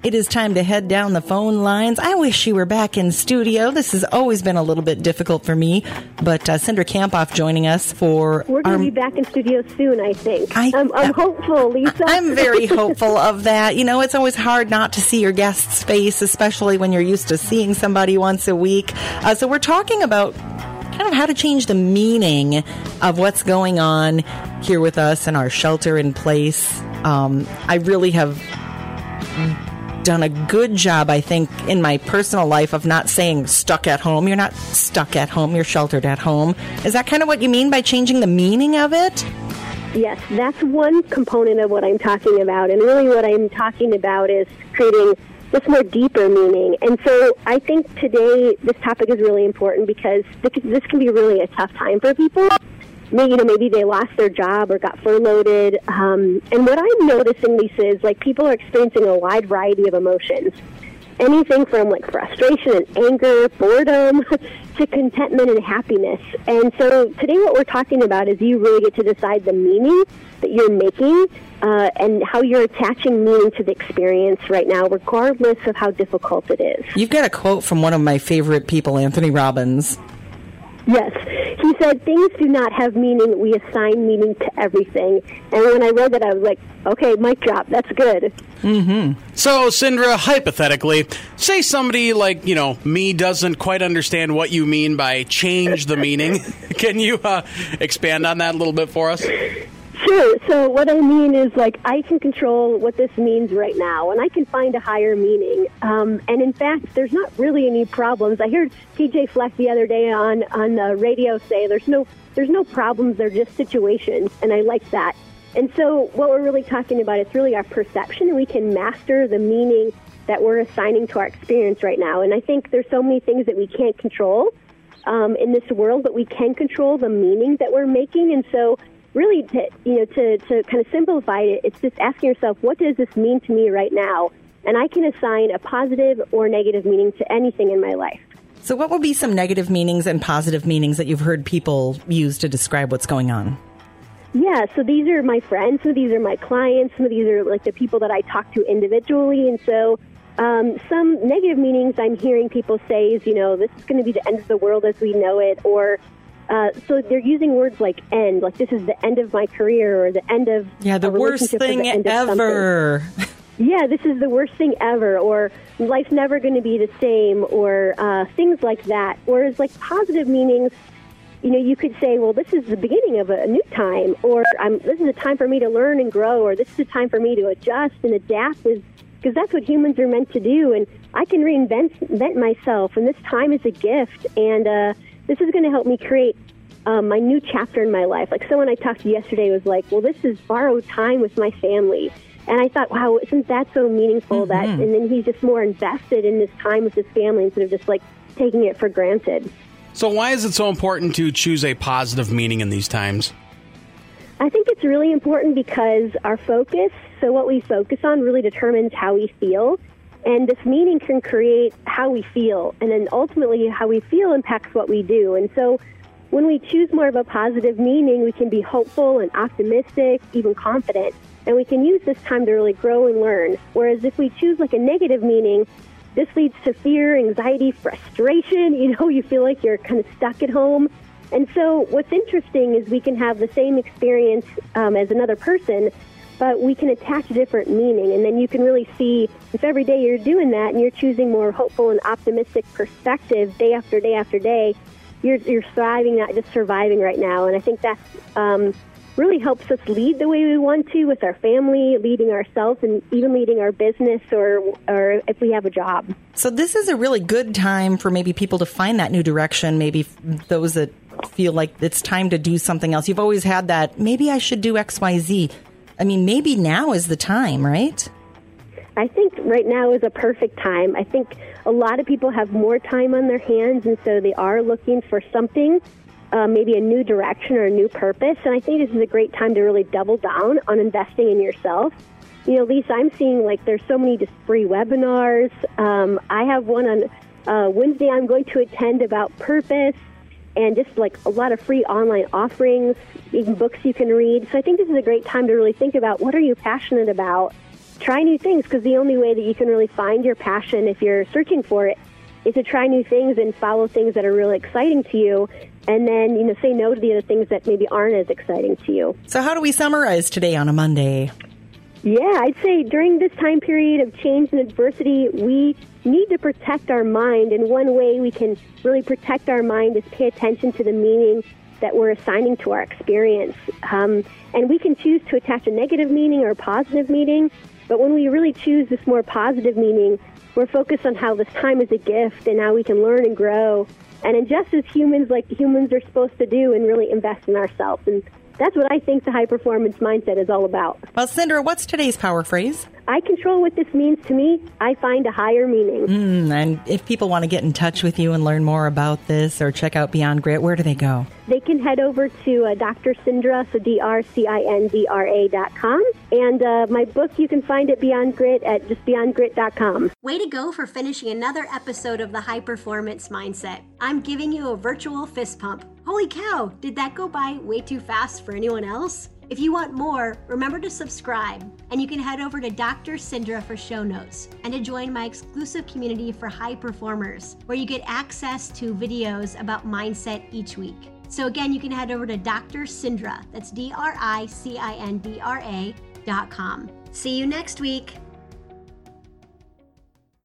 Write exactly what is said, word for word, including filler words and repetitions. It is time to head down the phone lines. I wish she were back in studio. This has always been a little bit difficult for me, but uh, Cindra Kamphoff joining us for... We're going to be back in studio soon, I think. I, I'm, I'm hopeful, Lisa. I'm very hopeful of that. You know, it's always hard not to see your guest's face, especially when you're used to seeing somebody once a week. Uh, so we're talking about kind of how to change the meaning of what's going on here with us in our shelter in place. Um, I really have... done a good job, I think, in my personal life of not saying stuck at home. You're not stuck at home. You're sheltered at home. Is that kind of what you mean by changing the meaning of it? Yes, that's one component of what I'm talking about. And really what I'm talking about is creating this more deeper meaning. And so I think today this topic is really important because this can be really a tough time for people. Maybe, you know, maybe they lost their job or got furloughed. Um, and what I'm noticing, Lisa, is like people are experiencing a wide variety of emotions. Anything from like frustration and anger, boredom, to contentment and happiness. And so today what we're talking about is you really get to decide the meaning that you're making uh, and how you're attaching meaning to the experience right now, regardless of how difficult it is. You've got a quote from one of my favorite people, Anthony Robbins. Yes. He said, things do not have meaning. We assign meaning to everything. And when I read that, I was like, okay, mic drop. That's good. Mm-hmm. So, Cindra, hypothetically, say somebody like, you know, me doesn't quite understand what you mean by change the meaning. Can you uh, expand on that a little bit for us? Sure. So what I mean is, like, I can control what this means right now, and I can find a higher meaning. Um, and, in fact, there's not really any problems. I heard T J Fleck the other day on, on the radio say there's no there's no problems, they're just situations, and I like that. And so what we're really talking about is really our perception, and we can master the meaning that we're assigning to our experience right now. And I think there's so many things that we can't control um, in this world, but we can control the meaning that we're making. And so... really, to, you know, to, to kind of simplify it, it's just asking yourself, what does this mean to me right now? And I can assign a positive or negative meaning to anything in my life. So what would be some negative meanings and positive meanings that you've heard people use to describe what's going on? Yeah, so these are my friends, some of these are my clients, some of these are like the people that I talk to individually. And so um, some negative meanings I'm hearing people say is, you know, this is going to be the end of the world as we know it, or... Uh, so they're using words like end, like this is the end of my career or the end of yeah, the worst thing ever. Yeah, this is the worst thing ever, or life's never going to be the same, or uh, things like that. Whereas like positive meanings, you know, you could say, well, this is the beginning of a new time, or I'm, this is a time for me to learn and grow, or this is a time for me to adjust and adapt, because that's what humans are meant to do. And I can reinvent invent myself, and this time is a gift. And uh, this is going to help me create um, my new chapter in my life. Like someone I talked to yesterday was like, well, this is borrowed time with my family. And I thought, wow, isn't that so meaningful? Mm-hmm. that? And then he's just more invested in this time with his family instead of just like taking it for granted. So why is it so important to choose a positive meaning in these times? I think it's really important because our focus, so what we focus on really determines how we feel. And this meaning can create how we feel, and then ultimately how we feel impacts what we do. And so when we choose more of a positive meaning, we can be hopeful and optimistic, even confident, and we can use this time to really grow and learn. Whereas if we choose like a negative meaning, this leads to fear, anxiety, frustration. You know, you feel like you're kind of stuck at home. And so what's interesting is we can have the same experience um, as another person, but we can attach a different meaning. And then you can really see if every day you're doing that and you're choosing more hopeful and optimistic perspective day after day after day, you're, you're thriving, not just surviving right now. And I think that um, really helps us lead the way we want to with our family, leading ourselves, and even leading our business or, or if we have a job. So this is a really good time for maybe people to find that new direction, maybe those that feel like it's time to do something else. You've always had that, maybe I should do X Y Z. I mean, maybe now is the time, right? I think right now is a perfect time. I think a lot of people have more time on their hands, and so they are looking for something, uh, maybe a new direction or a new purpose. And I think this is a great time to really double down on investing in yourself. You know, Lisa, I'm seeing, like, there's so many just free webinars. Um, I have one on uh, Wednesday I'm going to attend about purpose, and just, like, a lot of free online offerings, even books you can read. So I think this is a great time to really think about what are you passionate about. Try new things, because the only way that you can really find your passion, if you're searching for it, is to try new things and follow things that are really exciting to you, and then, you know, say no to the other things that maybe aren't as exciting to you. So how do we summarize today on a Monday? Yeah, I'd say during this time period of change and adversity, we need to protect our mind, and one way we can really protect our mind is pay attention to the meaning that we're assigning to our experience. Um, and we can choose to attach a negative meaning or a positive meaning. But when we really choose this more positive meaning, we're focused on how this time is a gift and how we can learn and grow. And just as humans, like humans are supposed to do, and really invest in ourselves. And that's what I think the high-performance mindset is all about. Well, Cindra, what's today's power phrase? I control what this means to me. I find a higher meaning. Mm, and if people want to get in touch with you and learn more about this or check out Beyond Grit, where do they go? They can head over to uh, Doctor Cindra, so D R C I N D R A dot com. And uh, my book, you can find at Beyond Grit at just beyond grit dot com. Way to go for finishing another episode of the High Performance Mindset. I'm giving you a virtual fist pump. Holy cow, did that go by way too fast for anyone else? If you want more, remember to subscribe, and you can head over to Doctor Cindra for show notes and to join my exclusive community for high performers, where you get access to videos about mindset each week. So again, you can head over to Doctor Cindra, that's D R I C I N D R A dot com. See you next week.